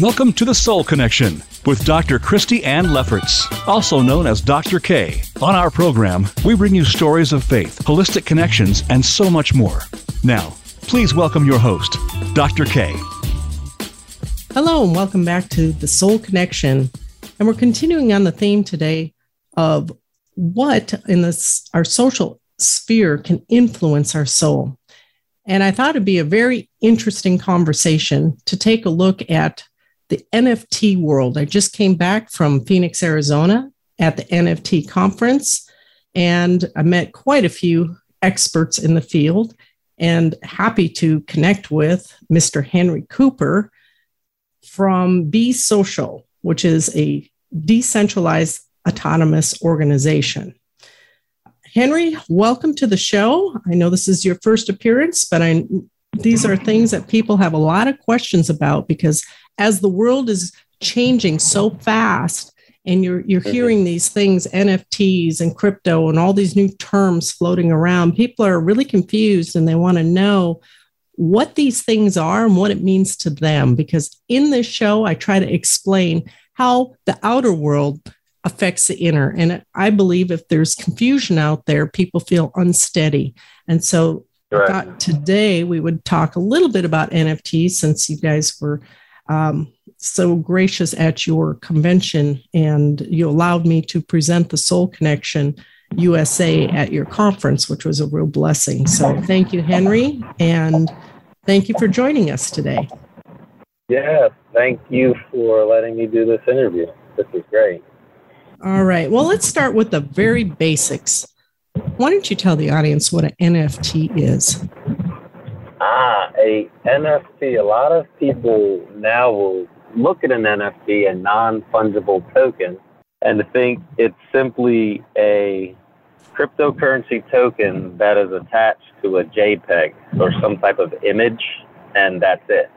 Welcome to The Soul Connection with Dr. Christy Ann Lefferts, also known as Dr. K. On our program, we bring you stories of faith, holistic connections, and so much more. Now, please welcome your host, Dr. K. Hello, and welcome back to The Soul Connection. And we're continuing on the theme today of what in our social sphere can influence our soul. And I thought it'd be a very interesting conversation to take a look at the NFT world. I just came back from Phoenix, Arizona at the NFT conference, and I met quite a few experts in the field and happy to connect with Mr. Henry Cooper from Bee Social, which is a decentralized autonomous organization. Henry, welcome to the show. I know this is your first appearance, but these are things that people have a lot of questions about, because as the world is changing so fast and you're hearing these things, NFTs and crypto and all these new terms floating around, people are really confused and they want to know what these things are and what it means to them. Because in this show, I try to explain how the outer world affects the inner. And I believe if there's confusion out there, people feel unsteady. And so I thought today we would talk a little bit about NFTs, since you guys were so gracious at your convention and you allowed me to present the Soul Connection USA at your conference, which was a real blessing. So thank you, Henry. And thank you for joining us today. Yeah, thank you for letting me do this interview. This is great. All right. Well, let's start with the very basics. Why don't you tell the audience what an NFT is? A NFT. A lot of people now will look at an NFT, a non-fungible token, and think it's simply a cryptocurrency token that is attached to a JPEG or some type of image, and that's it.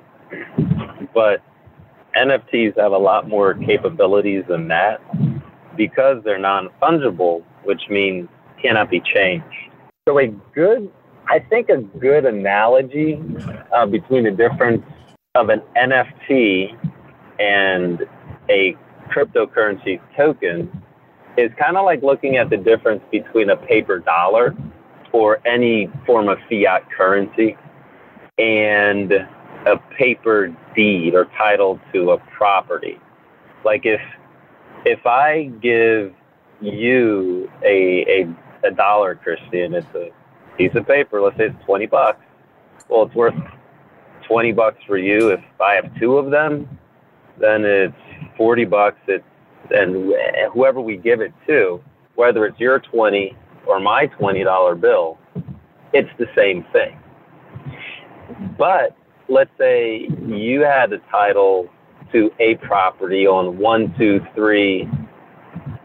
But NFTs have a lot more capabilities than that, because they're non-fungible, which means cannot be changed. So a good analogy between the difference of an NFT and a cryptocurrency token is kind of like looking at the difference between a paper dollar or any form of fiat currency and a paper deed or title to a property. Like if I give you a dollar, Christy, and it's a piece of paper, let's say it's $20. Well, it's worth $20 for you. If I have two of them, then it's $40. And whoever we give it to, whether it's your 20 or my $20 bill, it's the same thing. But let's say you had a title to a property on 123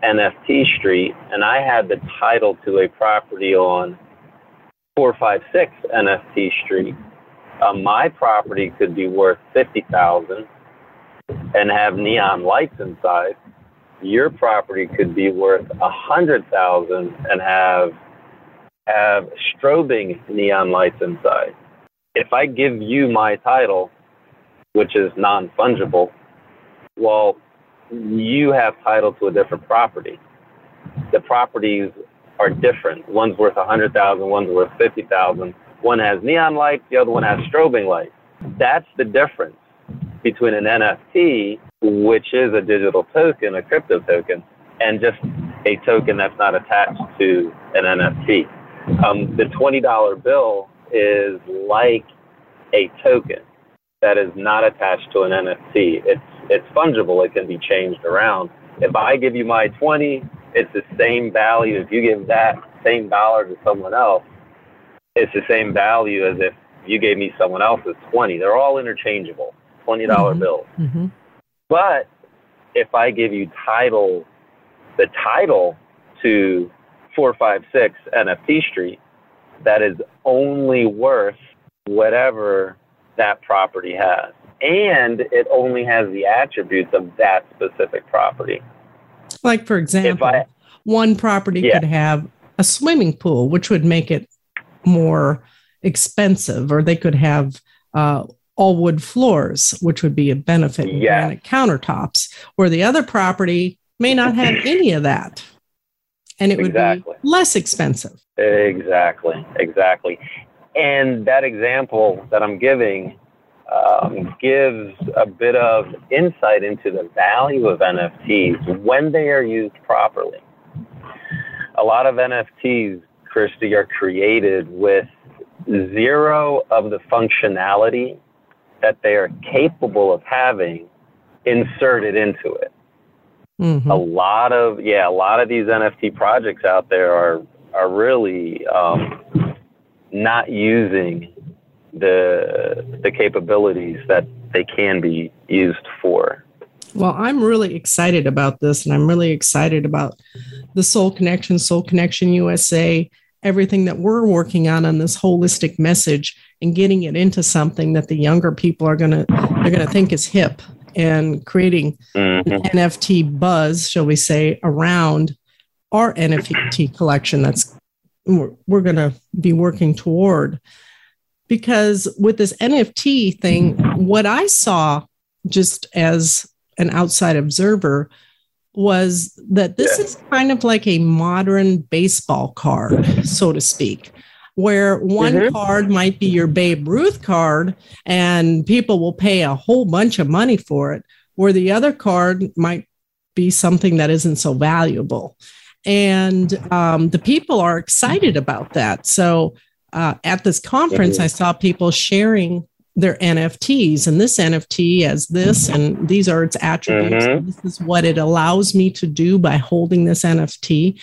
NFT Street, and I had the title to a property on 456 NFT Street. My property could be worth $50,000 and have neon lights inside. Your property could be worth $100,000 and have strobing neon lights inside. If I give you my title, which is non-fungible, well, you have title to a different property. The properties are different. One's worth $100,000, one's worth $50,000. One has neon lights, the other one has strobing lights. That's the difference between an NFT, which is a digital token, a crypto token, and just a token that's not attached to an NFT. The $20 bill is like a token that is not attached to an NFT. It's fungible. It can be changed around. If I give you my 20, it's the same value. If you give that same dollar to someone else, it's the same value as if you gave me someone else's 20. They're all interchangeable, $20 bills. Mm-hmm. But if I give you the title to 456 NFT Street, that is only worth whatever that property has, and it only has the attributes of that specific property. Like, for example, one property could have a swimming pool, which would make it more expensive, or they could have all wood floors, which would be a benefit in granite countertops, where the other property may not have any of that. And it would be less expensive. Exactly. And that example that I'm giving gives a bit of insight into the value of NFTs when they are used properly. A lot of NFTs, Christy, are created with zero of the functionality that they are capable of having inserted into it. Mm-hmm. A lot of these NFT projects out there are really not using the capabilities that they can be used for. Well, I'm really excited about this, and I'm really excited about the Soul Connection, Soul Connection USA, everything that we're working on this holistic message and getting it into something that the younger people are going to think is hip, and creating an NFT buzz, shall we say, around our NFT collection that's we're going to be working toward. Because with this NFT thing, what I saw just as an outside observer was that this is kind of like a modern baseball card, so to speak, where one card might be your Babe Ruth card and people will pay a whole bunch of money for it, where the other card might be something that isn't so valuable. And the people are excited about that. So at this conference, I saw people sharing their NFTs, and this NFT as this, and these are its attributes. And this is what it allows me to do by holding this NFT.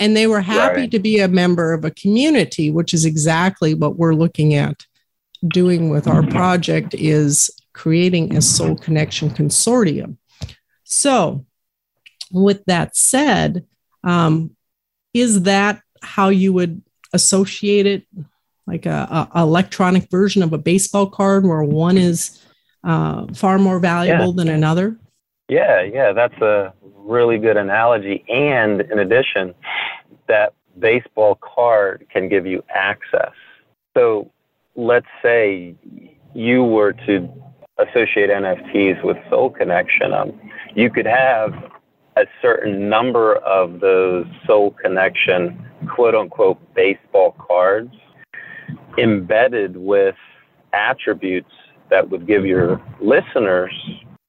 And they were happy to be a member of a community, which is exactly what we're looking at doing with our project, is creating a Soul Connection Consortium. So with that said, is that how you would associate it? Like a electronic version of a baseball card where one is far more valuable than another? Yeah, that's a really good analogy. And in addition, that baseball card can give you access. So let's say you were to associate NFTs with Soul Connection. You could have a certain number of those Soul Connection, quote unquote, baseball cards embedded with attributes that would give your listeners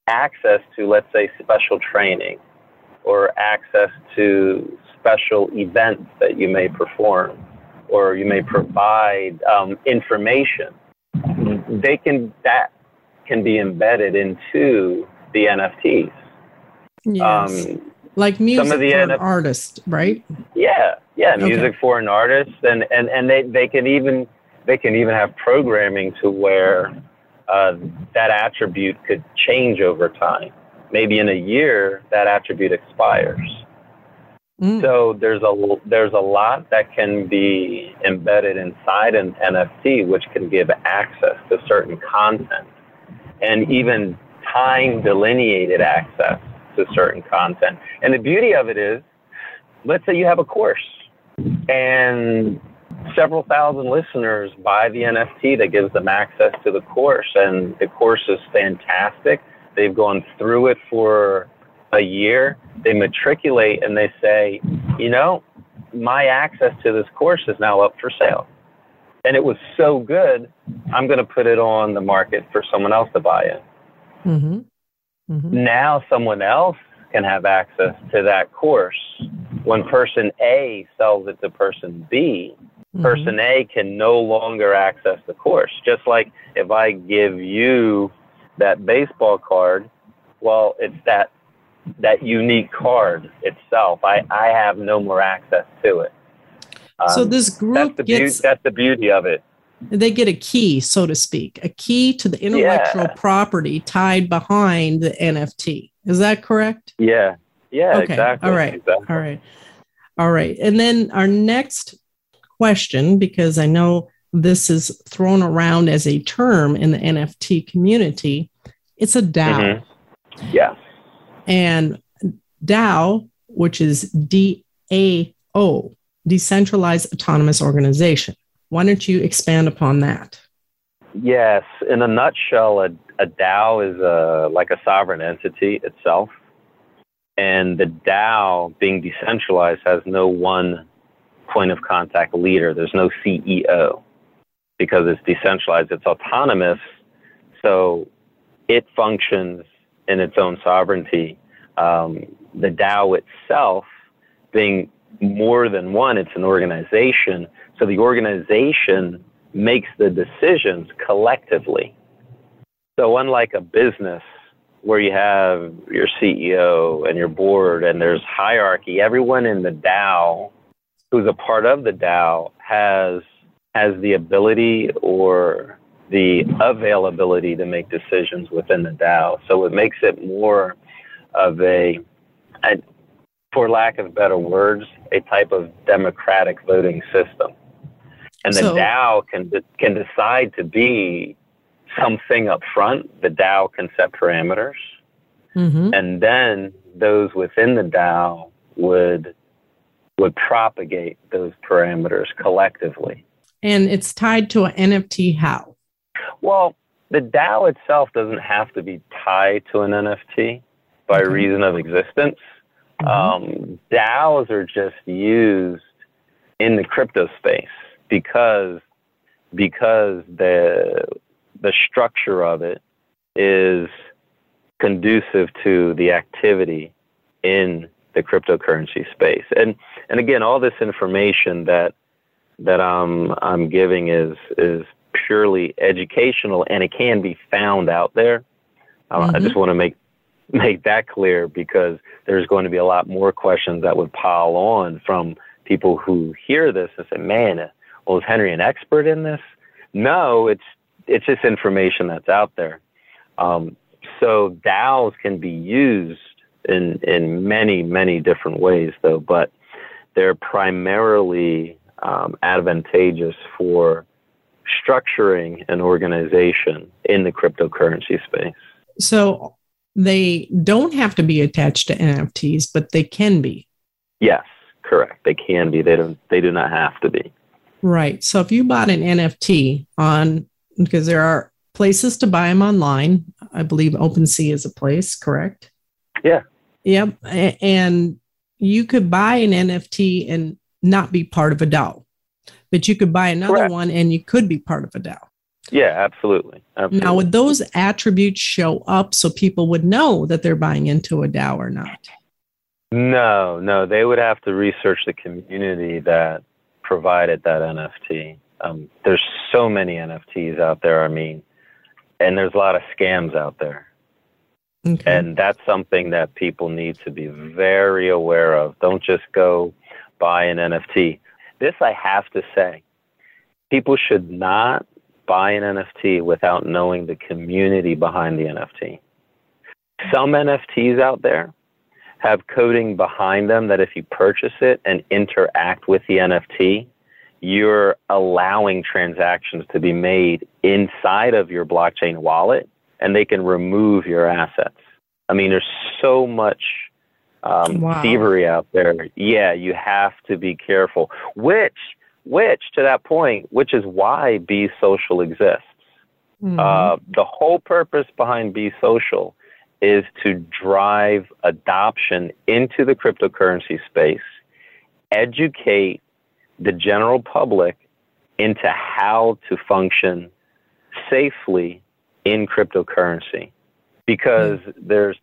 access to, let's say, special training or access to special events that you may perform, or you may provide information. That can be embedded into the NFTs. Yes. Like music for an artist, right? Yeah, music for an artist, and they can even have programming to where that attribute could change over time. Maybe in a year, that attribute expires. So there's a lot that can be embedded inside an NFT, which can give access to certain content, and even time-delineated access to certain content. And the beauty of it is, let's say you have a course and several thousand listeners buy the NFT that gives them access to the course, and the course is fantastic. They've gone through it for a year. They matriculate and they say, my access to this course is now up for sale. And it was so good, I'm going to put it on the market for someone else to buy it. Mm-hmm. Mm-hmm. Now someone else can have access to that course. When person A sells it to person B, person A can no longer access the course. Just like if I give you that baseball card, well, it's that unique card itself. I have no more access to it. So this group that's the beauty of it. They get a key, so to speak, a key to the intellectual property tied behind the NFT. Is that correct? Yeah, okay. Exactly. All right. Exactly. All right. And then our next question, because I know this is thrown around as a term in the NFT community, it's a DAO. Mm-hmm. Yeah. And DAO, which is DAO, Decentralized Autonomous Organization. Why don't you expand upon that? Yes. In a nutshell, a DAO is like a sovereign entity itself. And the DAO, being decentralized, has no one point of contact leader. There's no CEO because it's decentralized. It's autonomous. So it functions in its own sovereignty. The DAO itself, being more than one, it's an organization. So the organization makes the decisions collectively. So unlike a business where you have your CEO and your board and there's hierarchy, everyone in the DAO who's a part of the DAO has the ability or the availability to make decisions within the DAO. So it makes it more of a, for lack of better words, a type of democratic voting system. And the DAO can decide to be something up front. The DAO can set parameters. Mm-hmm. And then those within the DAO would propagate those parameters collectively. And it's tied to an NFT how? Well, the DAO itself doesn't have to be tied to an NFT by reason of existence. DAOs are just used in the crypto space because the structure of it is conducive to the activity in the cryptocurrency space. And again, all this information that I'm giving is purely educational, and it can be found out there. I just want to make that clear, because there's going to be a lot more questions that would pile on from people who hear this and say, man, well, is Henry an expert in this? No, it's just information that's out there. So DAOs can be used in many, many different ways, though, but they're primarily advantageous for structuring an organization in the cryptocurrency space. So they don't have to be attached to NFTs, but they can be. Yes, correct. They can be. They do not have to be. Right. So if you bought an NFT because there are places to buy them online. I believe OpenSea is a place, correct? Yeah. Yep. And you could buy an NFT and not be part of a DAO, but you could buy another one and you could be part of a DAO. Yeah, absolutely. Now, would those attributes show up so people would know that they're buying into a DAO or not? No. They would have to research the community that provided that NFT. There's so many NFTs out there, and there's a lot of scams out there. Okay. And that's something that people need to be very aware of. Don't just go buy an NFT. This, I have to say, people should not buy an NFT without knowing the community behind the NFT. Some NFTs out there have coding behind them that if you purchase it and interact with the NFT, you're allowing transactions to be made inside of your blockchain wallet, and they can remove your assets. There's so much thievery out there. Yeah, you have to be careful, which to that point, which is why Bee Social exists. Mm-hmm. The whole purpose behind Bee Social is to drive adoption into the cryptocurrency space, educate the general public into how to function safely in cryptocurrency, because there's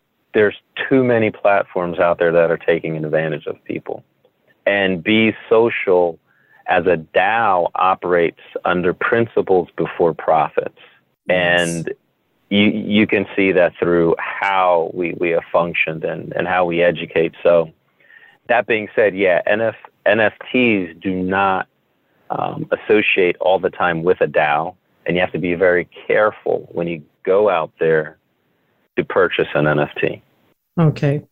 too many platforms out there that are taking advantage of people. And Bee Social as a DAO operates under principles before profits. Yes. And you can see that through how we have functioned and how we educate. So that being said, yeah, NFTs do not associate all the time with a DAO, and you have to be very careful when you go out there to purchase an NFT. Okay.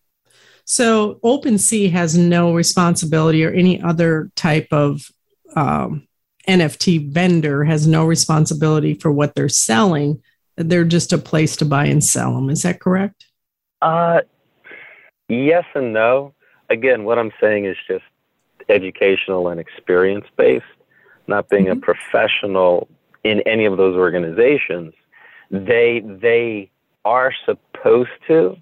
So OpenSea has no responsibility, or any other type of NFT vendor has no responsibility for what they're selling. They're just a place to buy and sell them. Is that correct? Yes and no. Again, what I'm saying is just educational and experience-based, not being a professional in any of those organizations, they are supposed to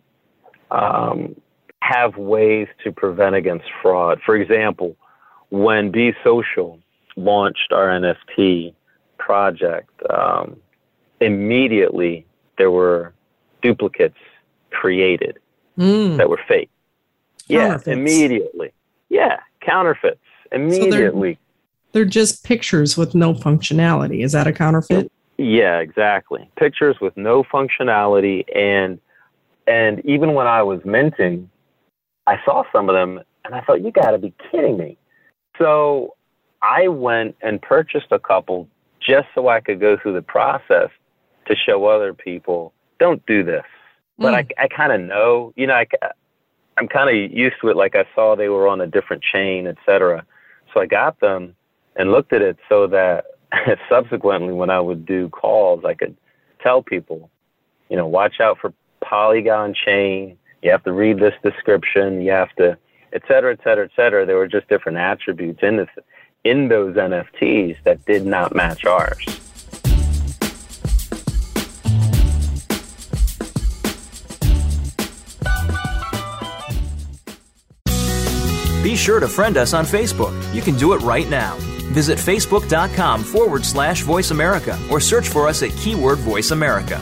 have ways to prevent against fraud. For example, when Bee Social launched our NFT project, immediately there were duplicates created that were fake. Yeah, immediately. Yeah, counterfeits. Immediately. So they're just pictures with no functionality. Is that a counterfeit? Yeah, exactly. Pictures with no functionality. And even when I was minting, I saw some of them and I thought, you got to be kidding me. So I went and purchased a couple just so I could go through the process to show other people, don't do this. But I kind of know, you know, I'm kind of used to it. Like I saw they were on a different chain, etc. So I got them and looked at it so that subsequently when I would do calls, I could tell people, you know, watch out for Polygon chain. You have to read this description. You have to, etc., etc., etc. There were just different attributes in this, in those NFTs that did not match ours. Be sure to friend us on Facebook. You can do it right now. Visit Facebook.com/Voice America or search for us at keyword Voice America.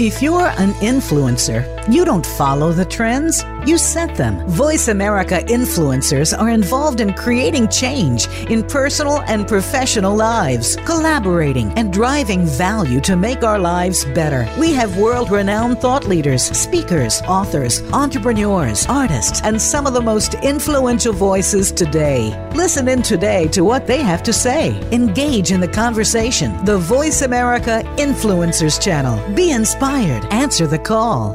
If you're an influencer, you don't follow the trends, you set them. Voice America influencers are involved in creating change in personal and professional lives, collaborating and driving value to make our lives better. We have world-renowned thought leaders, speakers, authors, entrepreneurs, artists, and some of the most influential voices today. Listen in today to what they have to say. Engage in the conversation. The Voice America Influencers Channel. Be inspired. Answer the call.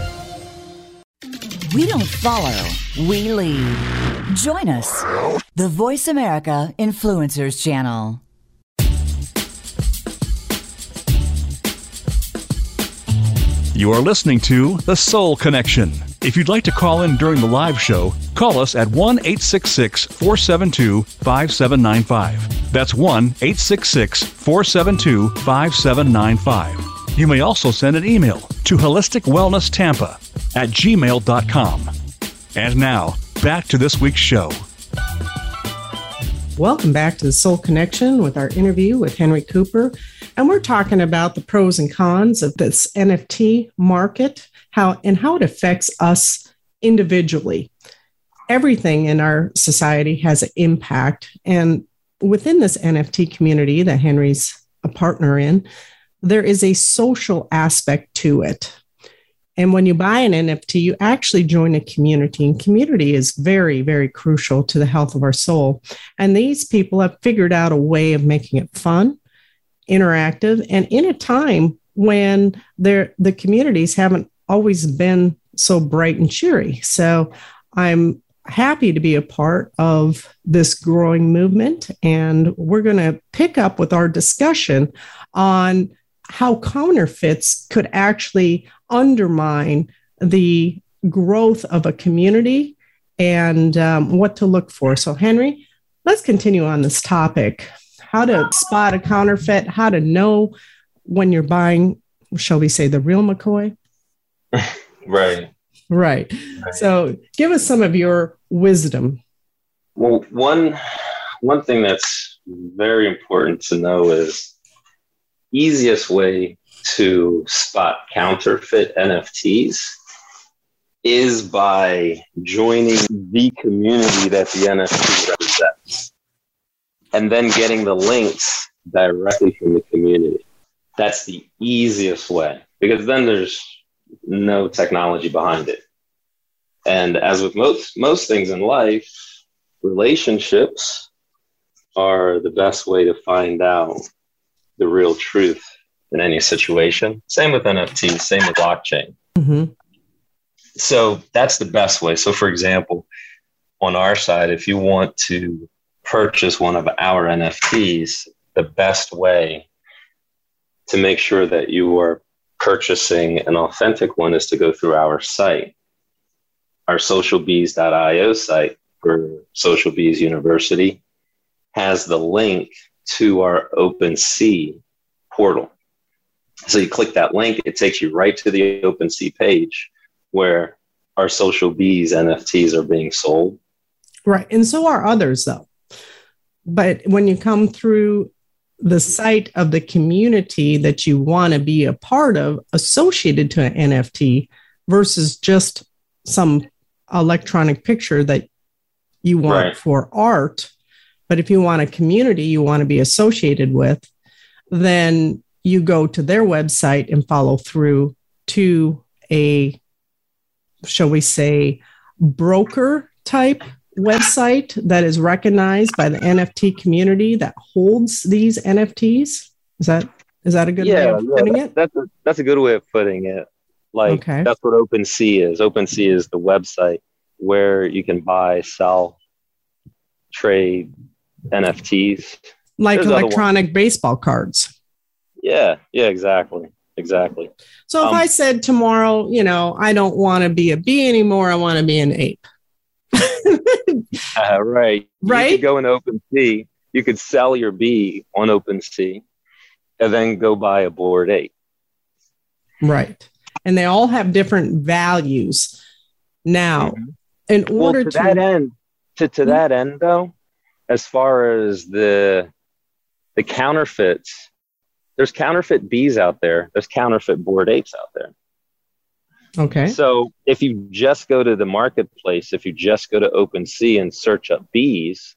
We don't follow, we lead. Join us, the Voice America Influencers Channel. You are listening to The Soul Connection. If you'd like to call in during the live show, call us at 1-866-472-5795. That's 1-866-472-5795. You may also send an email to holisticwellnesstampa@gmail.com. And now, back to this week's show. Welcome back to The Soul Connection with our interview with Henry Cooper. And we're talking about the pros and cons of this NFT market, how it affects us individually. Everything in our society has an impact. And within this NFT community that Henry's a partner in, there is a social aspect to it. And when you buy an NFT, you actually join a community. And community is very, very crucial to the health of our soul. And these people have figured out a way of making it fun, interactive, and in a time when the communities haven't always been so bright and cheery. So I'm happy to be a part of this growing movement. And we're going to pick up with our discussion on how counterfeits could actually undermine the growth of a community and what to look for. So Henry, let's continue on this topic. How to spot a counterfeit, how to know when you're buying, shall we say, the real McCoy? Right. So give us some of your wisdom. Well, one thing that's very important to know is easiest way to spot counterfeit NFTs is by joining the community that the NFT represents, and then getting the links directly from the community. That's the easiest way, because then there's no technology behind it. And as with most things in life, relationships are the best way to find out the real truth in any situation. Same with NFT, same with blockchain. Mm-hmm. So that's the best way. So for example, on our side, if you want to purchase one of our NFTs, the best way to make sure that you are purchasing an authentic one is to go through our site, our socialbees.io site for Social Bees University has the link to our OpenSea portal. So you click that link, it takes you right to the OpenSea page where our Social Bees NFTs are being sold. Right. And so are others though. But when you come through the site of the community that you want to be a part of associated to an NFT versus just some electronic picture that you want right. for art. But if you want a community you want to be associated with, then you go to their website and follow through to a, shall we say, broker type website that is recognized by the NFT community that holds these NFTs. Is that a good way of putting it? That's a good way of putting it. Like okay. That's what OpenSea is. OpenSea is the website where you can buy, sell, trade NFTs. Like there's electronic baseball cards. Yeah, exactly. So if I said tomorrow, I don't want to be a bee anymore, I want to be an ape. Right. You could go in OpenSea. You could sell your bee on OpenSea and then go buy a Bored Ape. Right. And they all have different values. Now, in order to that end, though, as far as the counterfeits, there's counterfeit bees out there. There's counterfeit Bored Apes out there. Okay. So if you just go to the marketplace, if you just go to OpenSea and search up bees,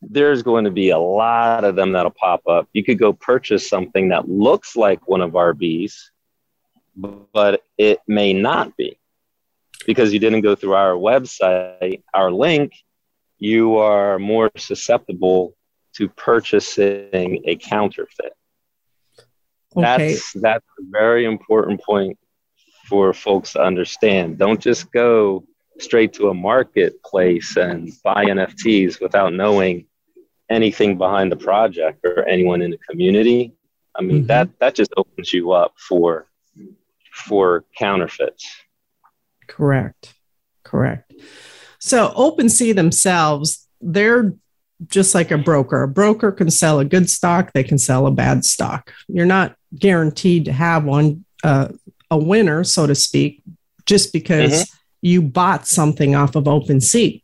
there's going to be a lot of them that'll pop up. You could go purchase something that looks like one of our bees, but it may not be because you didn't go through our website, our link. You are more susceptible to purchasing a counterfeit. Okay. That's a very important point for folks to understand. Don't just go straight to a marketplace and buy NFTs without knowing anything behind the project or anyone in the community. I mean, that just opens you up for counterfeits. Correct. So OpenSea themselves, they're just like a broker. A broker can sell a good stock. They can sell a bad stock. You're not guaranteed to have one, a winner, so to speak, just because you bought something off of OpenSea.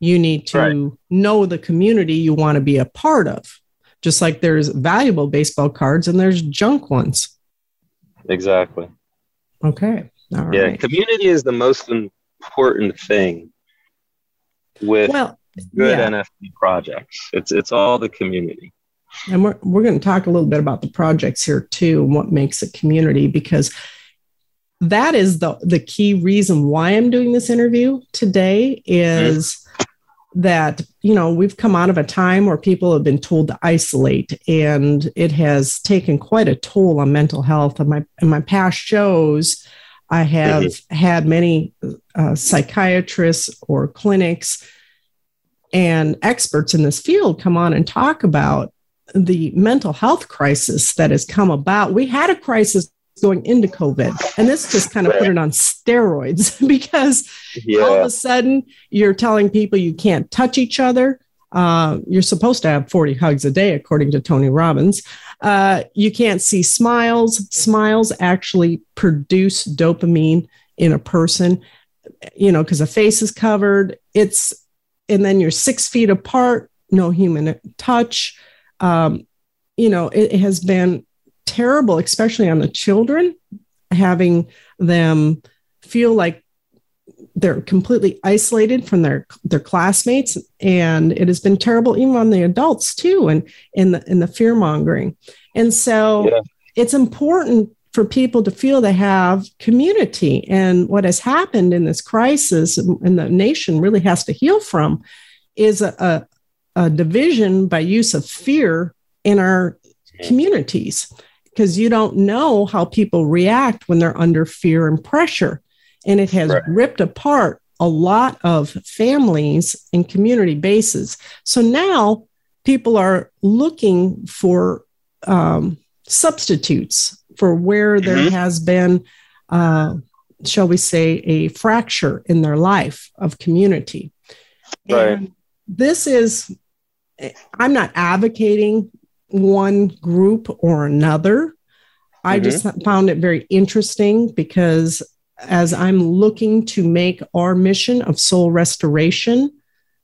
You need to know the community you want to be a part of, just like there's valuable baseball cards and there's junk ones. Exactly. Okay. All right. Yeah, community is the most important thing with good NFT projects. It's all the community. And we're going to talk a little bit about the projects here too and what makes a community, because that is the key reason why I'm doing this interview today is that, we've come out of a time where people have been told to isolate, and it has taken quite a toll on mental health. In my past shows, I have had many psychiatrists or clinics and experts in this field come on and talk about the mental health crisis that has come about. We had a crisis going into COVID, and this just kind of put it on steroids because all of a sudden you're telling people you can't touch each other. You're supposed to have 40 hugs a day, according to Tony Robbins. You can't see smiles. Smiles actually produce dopamine in a person, because the face is covered. And then you're 6 feet apart, no human touch. It has been terrible, especially on the children, having them feel like they're completely isolated from their classmates. And it has been terrible even on the adults too, and in the fear mongering. And so it's important for people to feel they have community. And what has happened in this crisis, and the nation really has to heal from, is a division by use of fear in our communities. because you don't know how people react when they're under fear and pressure. And it has ripped apart a lot of families and community bases. So now people are looking for substitutes for where there has been, shall we say, a fracture in their life of community. And this is, I'm not advocating one group or another. I just found it very interesting because as I'm looking to make our mission of soul restoration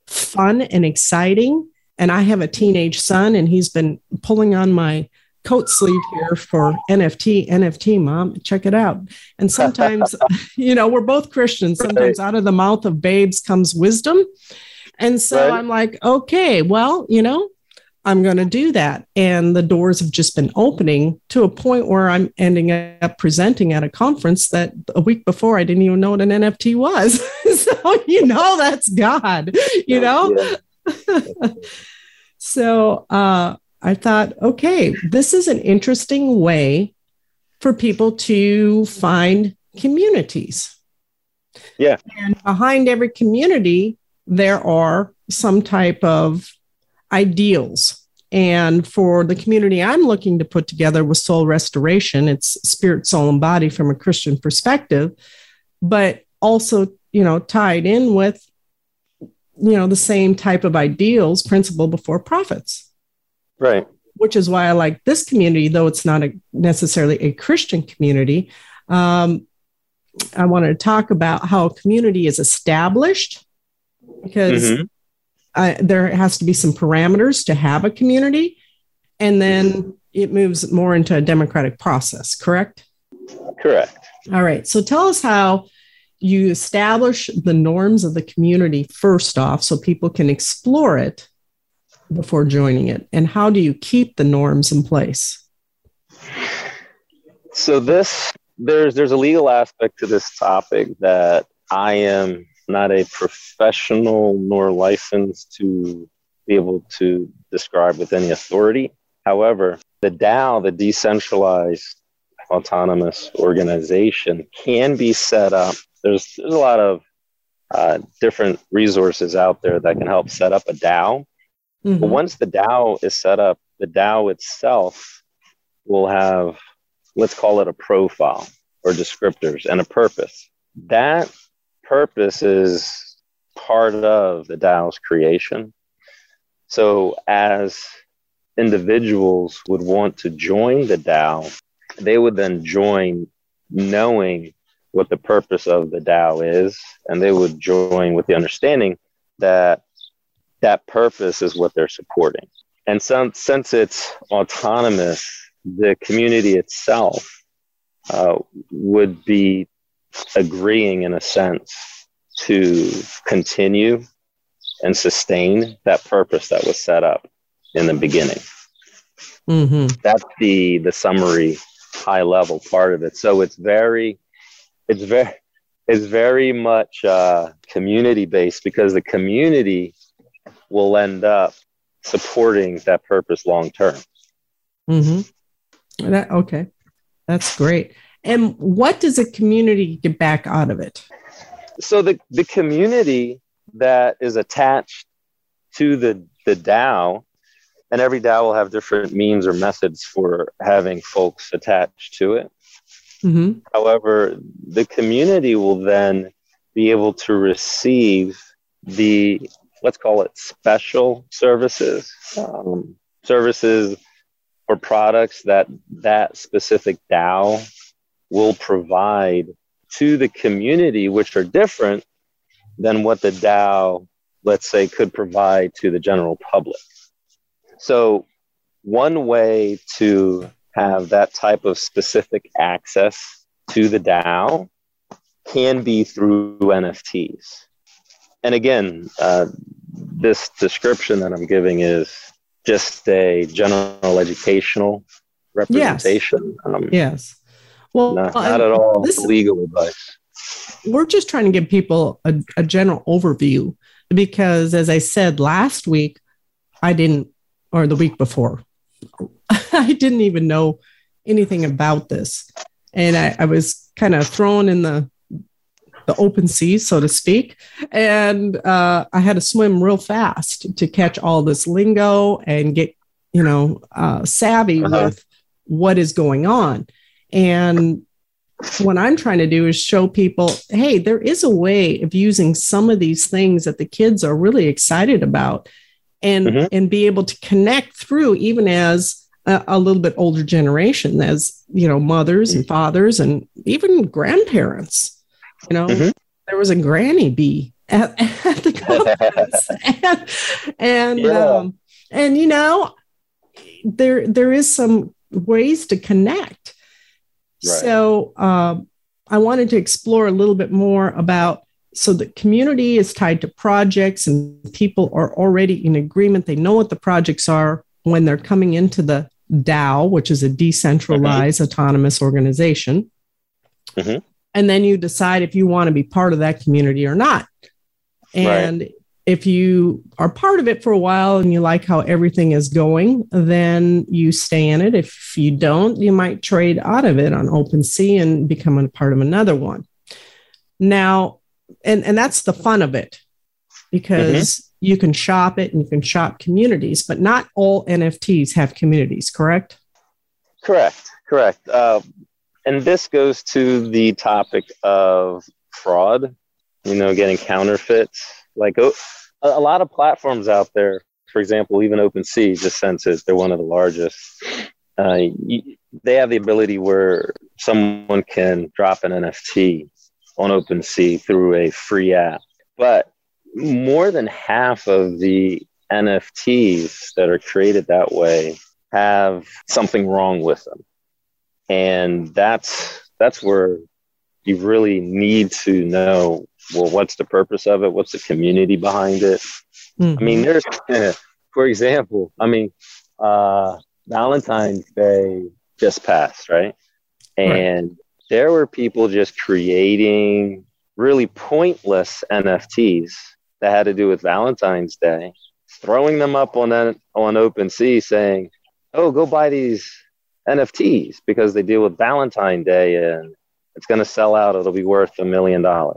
fun and exciting, and I have a teenage son, and he's been pulling on my coat sleeve here for NFT, mom, check it out. And sometimes, you know, we're both Christians. Sometimes out of the mouth of babes comes wisdom. And so I'm like, okay, well, you know, I'm going to do that. And the doors have just been opening to a point where I'm ending up presenting at a conference that a week before I didn't even know what an NFT was. So, you know, that's God, you know? So I thought, okay, this is an interesting way for people to find communities. Yeah. And behind every community, there are some type of ideals. And for the community I'm looking to put together with soul restoration, it's spirit, soul, and body from a Christian perspective, but also, you know, tied in with, you know, the same type of ideals, principle before profits. Right. Which is why I like this community, though it's not necessarily a Christian community. I wanted to talk about how a community is established because there has to be some parameters to have a community, and then it moves more into a democratic process, correct? Correct. All right. So tell us how you establish the norms of the community first off, so people can explore it before joining it, and how do you keep the norms in place? So there's a legal aspect to this topic that I am not a professional nor licensed to be able to describe with any authority. However, the DAO, the decentralized autonomous organization, can be set up. There's a lot of different resources out there that can help set up a DAO. But once the DAO is set up, the DAO itself will have, let's call it a profile or descriptors and a purpose. That purpose is part of the DAO's creation. So as individuals would want to join the DAO, they would then join knowing what the purpose of the DAO is, and they would join with the understanding that that purpose is what they're supporting. And since it's autonomous, the community itself would be agreeing, in a sense, to continue and sustain that purpose that was set up in the beginning. That's the summary, high level part of it. So it's very much community based, because the community will end up supporting that purpose long term. Okay, that's great. And what does a community get back out of it? So the community that is attached to the DAO, and every DAO will have different means or methods for having folks attached to it. However, the community will then be able to receive the, let's call it, special services, services or products that that specific DAO will provide to the community, which are different than what the DAO, let's say, could provide to the general public. So one way to have that type of specific access to the DAO can be through NFTs. And again, this description that I'm giving is just a general educational representation. Yes. Well, not at all legal advice. We're just trying to give people a general overview, because as I said last week, I didn't, or the week before, I didn't even know anything about this. And I was kind of thrown in the open sea, so to speak. And I had to swim real fast to catch all this lingo and get, you know, savvy with what is going on. And what I'm trying to do is show people, hey, there is a way of using some of these things that the kids are really excited about and be able to connect through, even as a little bit older generation, as, you know, mothers and fathers and even grandparents. You know, there was a granny bee at the conference. And, you know, there is some ways to connect. Right. So I wanted to explore a little bit more about, so the community is tied to projects and people are already in agreement. They know what the projects are when they're coming into the DAO, which is a decentralized autonomous organization. And then you decide if you want to be part of that community or not. And if you are part of it for a while and you like how everything is going, then you stay in it. If you don't, you might trade out of it on OpenSea and become a part of another one. Now, and that's the fun of it, because you can shop it and you can shop communities, but not all NFTs have communities, correct? Correct. And this goes to the topic of fraud, you know, getting counterfeits. Like a lot of platforms out there, for example, even OpenSea, just since they're one of the largest, they have the ability where someone can drop an NFT on OpenSea through a free app. But more than half of the NFTs that are created that way have something wrong with them. And that's where you really need to know, well, what's the purpose of it? What's the community behind it? I mean, there's, for example, Valentine's Day just passed, right? And there were people just creating really pointless NFTs that had to do with Valentine's Day, throwing them up on OpenSea saying, oh, go buy these NFTs because they deal with Valentine's Day and it's going to sell out. It'll be worth $1 million. I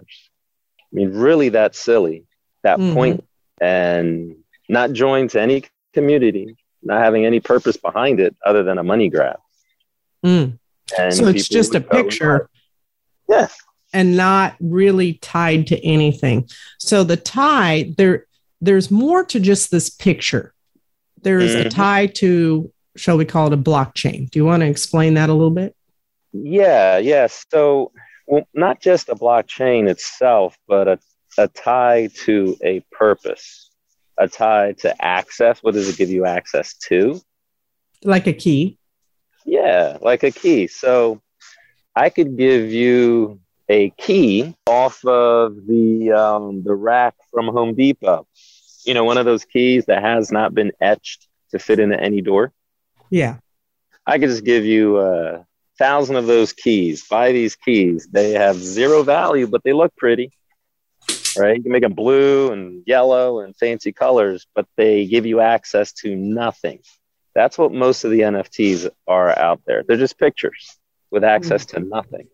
mean, really, that's silly, that point, and not joined to any community, not having any purpose behind it other than a money grab. And so it's just a picture and not really tied to anything. So the tie, there's more to just this picture. There's a tie to, shall we call it a blockchain? Do you want to explain that a little bit? Yeah. So, well, not just a blockchain itself, but a tie to a purpose, a tie to access. What does it give you access to? Like a key. Yeah, like a key. So I could give you a key off of the rack from Home Depot. You know, one of those keys that has not been etched to fit into any door. Yeah. I could just give you a 1,000 of those keys. Buy these keys. They have zero value, but they look pretty, right? You can make them blue and yellow and fancy colors, but they give you access to nothing. That's what most of the NFTs are out there. They're just pictures with access to nothing.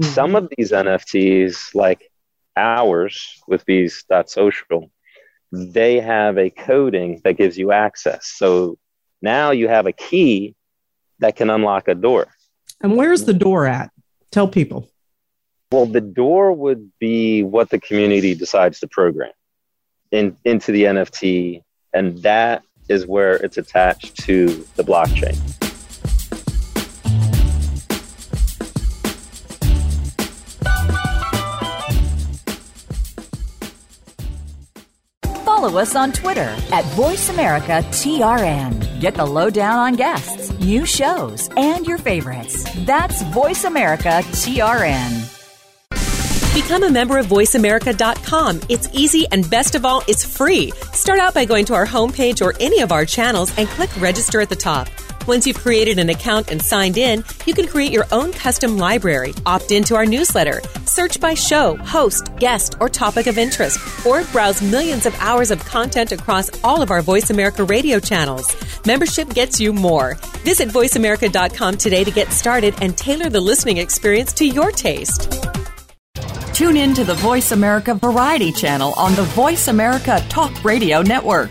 Some of these NFTs, like ours with bees.social, they have a coding that gives you access. So now you have a key that can unlock a door. And where's the door at? Tell people. Well, the door would be what the community decides to program into the NFT. And that is where it's attached to the blockchain. Follow us on Twitter at VoiceAmericaTRN. Get the lowdown on guests, new shows, and your favorites. That's VoiceAmericaTRN. Become a member of VoiceAmerica.com. It's easy, and best of all, it's free. Start out by going to our homepage or any of our channels and click register at the top. Once you've created an account and signed in, you can create your own custom library, opt into our newsletter, Search by show, host, guest, or topic of interest, or browse millions of hours of content across all of our Voice America radio channels. Membership gets you more. Visit voiceamerica.com today to get started and tailor the listening experience to your taste. Tune in to the Voice America Variety channel on the Voice America Talk Radio Network.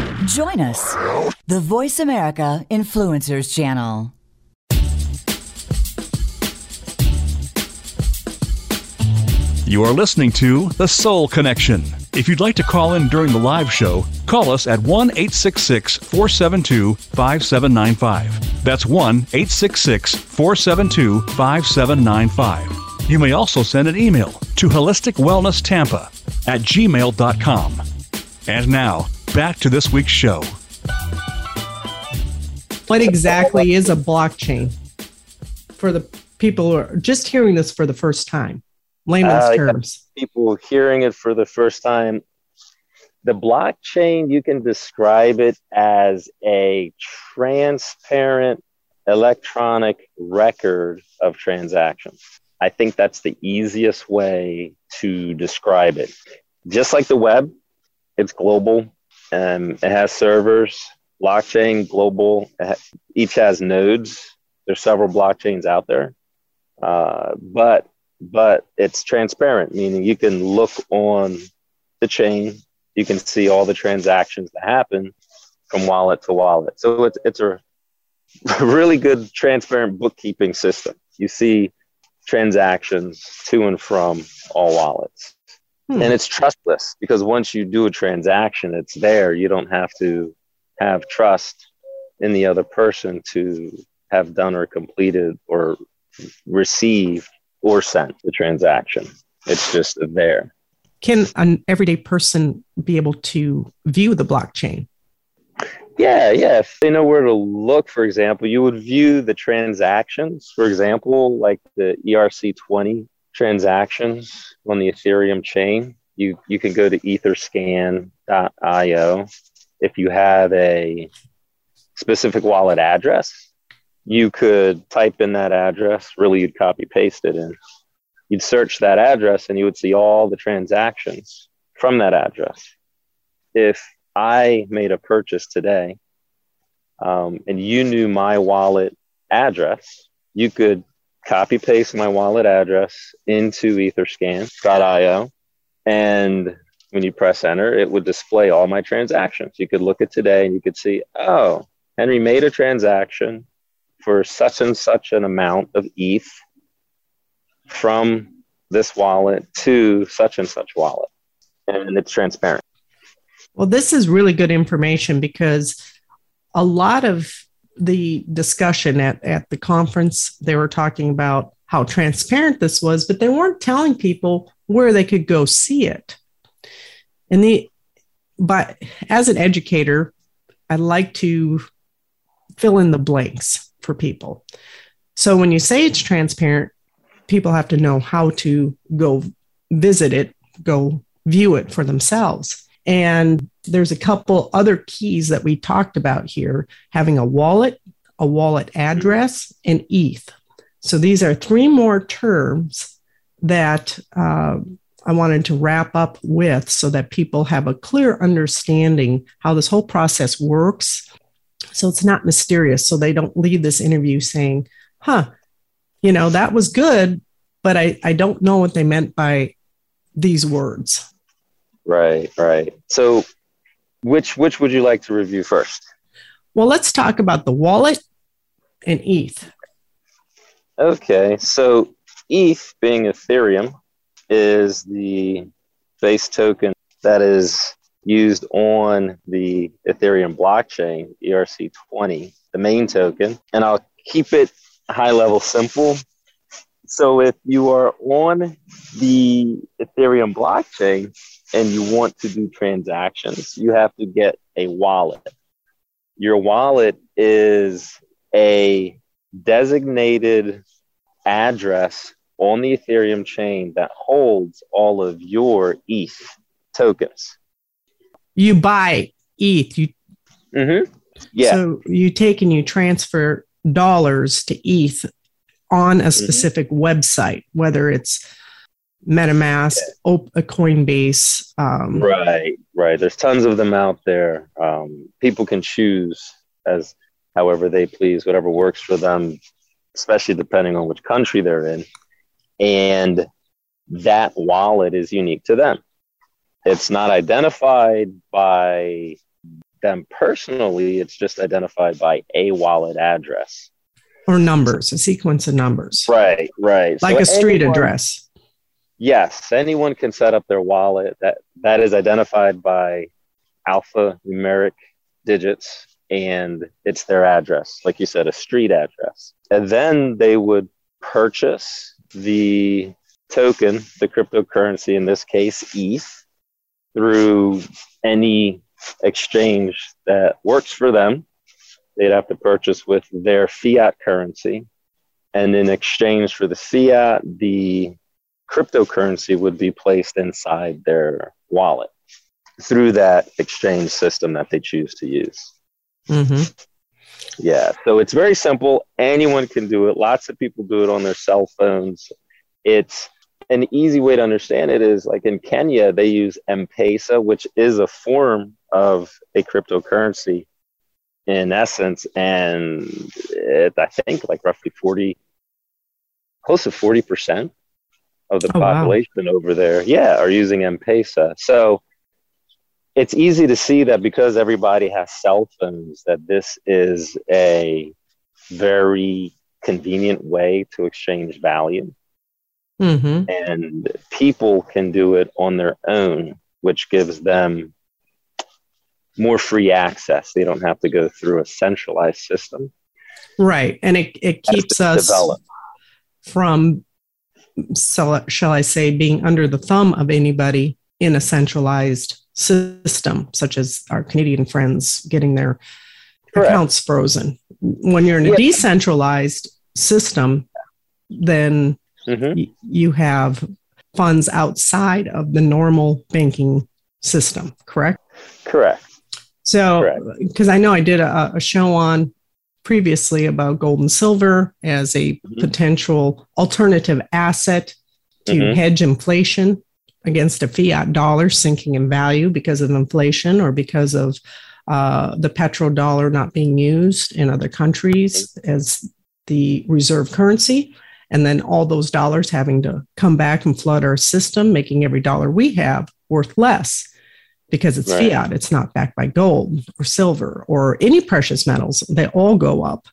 Join us. The Voice America Influencers Channel. You are listening to The Soul Connection. If you'd like to call in during the live show, call us at 1-866-472-5795. That's 1-866-472-5795. You may also send an email to holisticwellnesstampa@gmail.com. And now, back to this week's show. What exactly is a blockchain? For the people who are just hearing this for the first time. Layman's terms. People hearing it for the first time. The blockchain, you can describe it as a transparent electronic record of transactions. I think that's the easiest way to describe it. Just like the web, it's global. It has servers. Blockchain, global. Each has nodes. There's several blockchains out there. But it's transparent, meaning you can look on the chain. You can see all the transactions that happen from wallet to wallet. So it's a really good, transparent bookkeeping system. You see transactions to and from all wallets. And it's trustless because once you do a transaction, it's there. You don't have to have trust in the other person to have done or completed or received or sent the transaction. It's just there. Can an everyday person be able to view the blockchain? Yeah. If they know where to look, for example, you would view the transactions, for example, like the ERC-20 transactions on the Ethereum chain. You can go to etherscan.io. If you have a specific wallet address, you could type in that address. Really, you'd copy paste it in. You'd search that address and you would see all the transactions from that address. If I made a purchase today and you knew my wallet address, you could copy paste my wallet address into etherscan.io. And when you press enter, it would display all my transactions. You could look at today and you could see, oh, Henry made a transaction for such and such an amount of ETH from this wallet to such and such wallet. And it's transparent. Well, this is really good information because a lot of the discussion at the conference, they were talking about how transparent this was, but they weren't telling people where they could go see it. But as an educator, I like to fill in the blanks for people. So when you say it's transparent, people have to know how to go visit it, go view it for themselves. And there's a couple other keys that we talked about here, having a wallet address, and ETH. So these are three more terms that I wanted to wrap up with so that people have a clear understanding how this whole process works. So it's not mysterious. So they don't leave this interview saying, that was good, but I don't know what they meant by these words. Right. So which would you like to review first? Well, let's talk about the wallet and ETH. Okay. So ETH, being Ethereum, is the base token that is used on the Ethereum blockchain, ERC-20, the main token. And I'll keep it high level simple. So if you are on the Ethereum blockchain and you want to do transactions, you have to get a wallet. Your wallet is a designated address on the Ethereum chain that holds all of your ETH tokens. You buy ETH. Mm-hmm. Yeah. So you take and you transfer dollars to ETH on a specific website, whether it's MetaMask, Coinbase. Right. There's tons of them out there. People can choose as however they please, whatever works for them, especially depending on which country they're in. And that wallet is unique to them. It's not identified by them personally. It's just identified by a wallet address. Or numbers, a sequence of numbers. Right. Like so a street address. Yes, anyone can set up their wallet that is identified by alphanumeric digits, and it's their address, like you said, a street address. And then they would purchase the token, the cryptocurrency, in this case, ETH, through any exchange that works for them. They'd have to purchase with their fiat currency. And in exchange for the fiat, the cryptocurrency would be placed inside their wallet through that exchange system that they choose to use. Mm-hmm. Yeah. So it's very simple. Anyone can do it. Lots of people do it on their cell phones. It's an easy way to understand it is like in Kenya, they use M-Pesa, which is a form of a cryptocurrency in essence, and it, I think like roughly close to 40% of the population over there, are using M-Pesa. So it's easy to see that because everybody has cell phones, that this is a very convenient way to exchange value. Mm-hmm. And people can do it on their own, which gives them more free access. They don't have to go through a centralized system. Right. And it keeps us from, shall I say, being under the thumb of anybody in a centralized system, such as our Canadian friends getting their accounts frozen. When you're in a decentralized system, then you have funds outside of the normal banking system, correct? Correct. So, because I know I did a show on previously about gold and silver as a potential alternative asset to hedge inflation against a fiat dollar sinking in value because of inflation or because of the petrodollar not being used in other countries as the reserve currency. And then all those dollars having to come back and flood our system, making every dollar we have worth less. Because it's fiat, it's not backed by gold or silver or any precious metals. They all go up.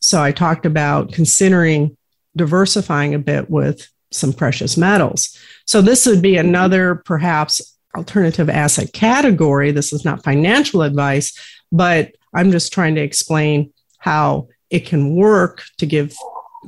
So I talked about considering diversifying a bit with some precious metals. So this would be another perhaps alternative asset category. This is not financial advice, but I'm just trying to explain how it can work to give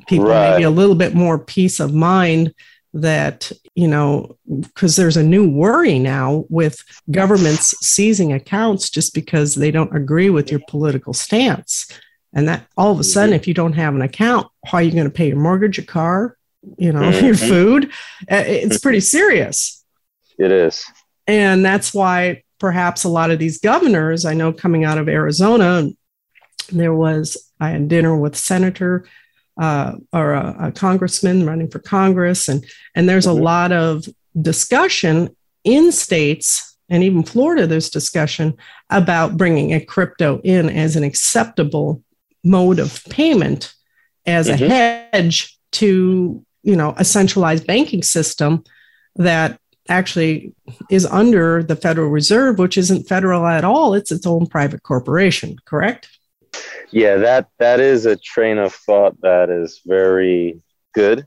people maybe a little bit more peace of mind that, you know, because there's a new worry now with governments seizing accounts just because they don't agree with your political stance. And that all of a sudden, if you don't have an account, how are you going to pay your mortgage, your car, you know, your food? It's pretty serious. It is. And that's why perhaps a lot of these governors, I know coming out of Arizona, I had dinner with Senator or a congressman running for Congress. And there's a lot of discussion in states, and even Florida, there's discussion about bringing a crypto in as an acceptable mode of payment as a hedge to, you know, a centralized banking system that actually is under the Federal Reserve, which isn't federal at all. It's its own private corporation, correct? Yeah, that is a train of thought that is very good.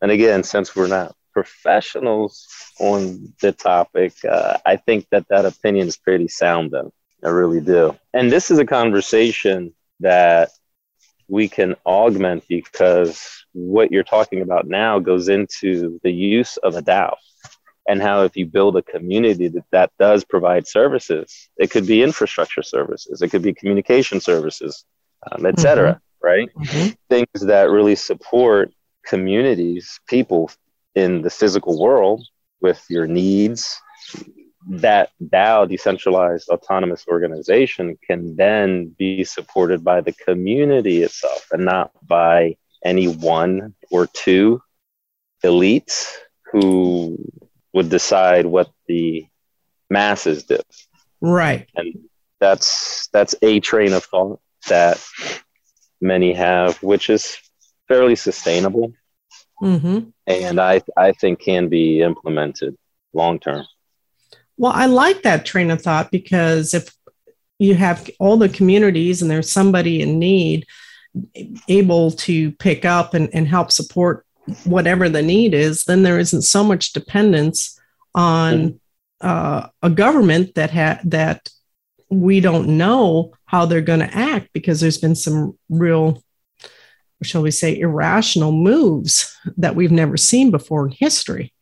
And again, since we're not professionals on the topic, I think that opinion is pretty sound, though. I really do. And this is a conversation that we can augment, because what you're talking about now goes into the use of a DAO and how if you build a community that does provide services, it could be infrastructure services, it could be communication services, et cetera, right? Mm-hmm. Things that really support communities, people in the physical world with your needs. That DAO, decentralized autonomous organization, can then be supported by the community itself and not by any one or two elites who would decide what the masses do. Right. And that's a train of thought that many have, which is fairly sustainable. Mm-hmm. And I think can be implemented long term. Well, I like that train of thought, because if you have all the communities and there's somebody in need able to pick up and help support whatever the need is, then there isn't so much dependence on a government that we don't know how they're going to act, because there's been some real, shall we say, irrational moves that we've never seen before in history.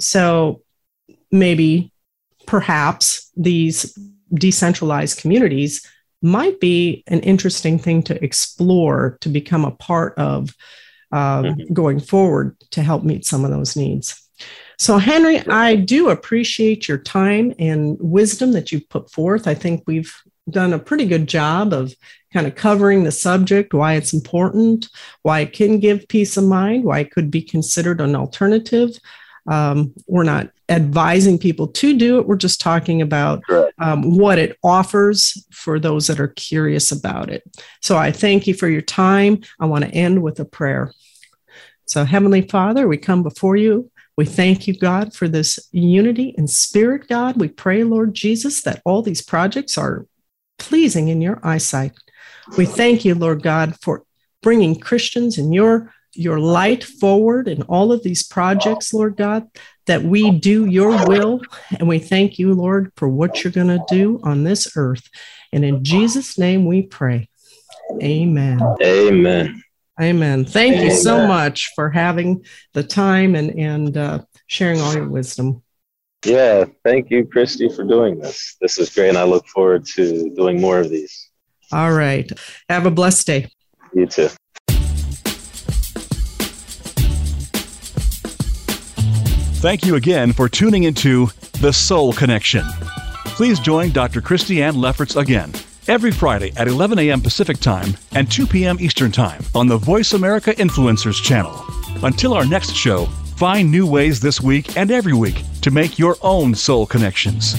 So maybe, perhaps, these decentralized communities might be an interesting thing to explore, to become a part of going forward, to help meet some of those needs. So, Henry, I do appreciate your time and wisdom that you've put forth. I think we've done a pretty good job of kind of covering the subject, why it's important, why it can give peace of mind, why it could be considered an alternative. We're not advising people to do it. We're just talking about what it offers for those that are curious about it. So I thank you for your time. I want to end with a prayer. So, Heavenly Father, we come before you. We thank you, God, for this unity in spirit, God. We pray, Lord Jesus, that all these projects are pleasing in your eyesight. We thank you, Lord God, for bringing Christians in your light forward in all of these projects, Lord God, that we do your will. And we thank you, Lord, for what you're going to do on this earth. And in Jesus' name we pray. Amen. Amen. Amen. Thank you so much for having the time and sharing all your wisdom. Yeah. Thank you, Christy, for doing this. This is great. And I look forward to doing more of these. All right. Have a blessed day. You too. Thank you again for tuning into The Soul Connection. Please join Dr. Christy Ann Lefferts again every Friday at 11 a.m. Pacific Time and 2 p.m. Eastern Time on the Voice America Influencers channel. Until our next show, find new ways this week and every week to make your own soul connections.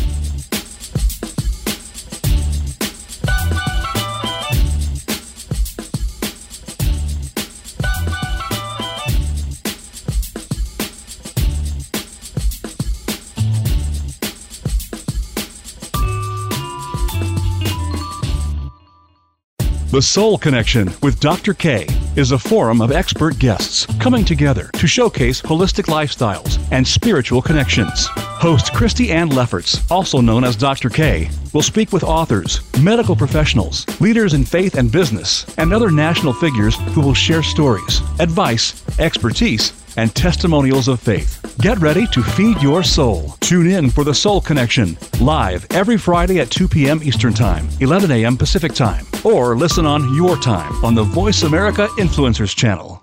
The Soul Connection with Dr. K is a forum of expert guests coming together to showcase holistic lifestyles and spiritual connections. Host Christy Ann Lefferts, also known as Dr. K, will speak with authors, medical professionals, leaders in faith and business, and other national figures who will share stories, advice, expertise, and testimonials of faith. Get ready to feed your soul. Tune in for The Soul Connection, live every Friday at 2 p.m. Eastern Time, 11 a.m. Pacific Time, or listen on your time on the Voice America Influencers channel.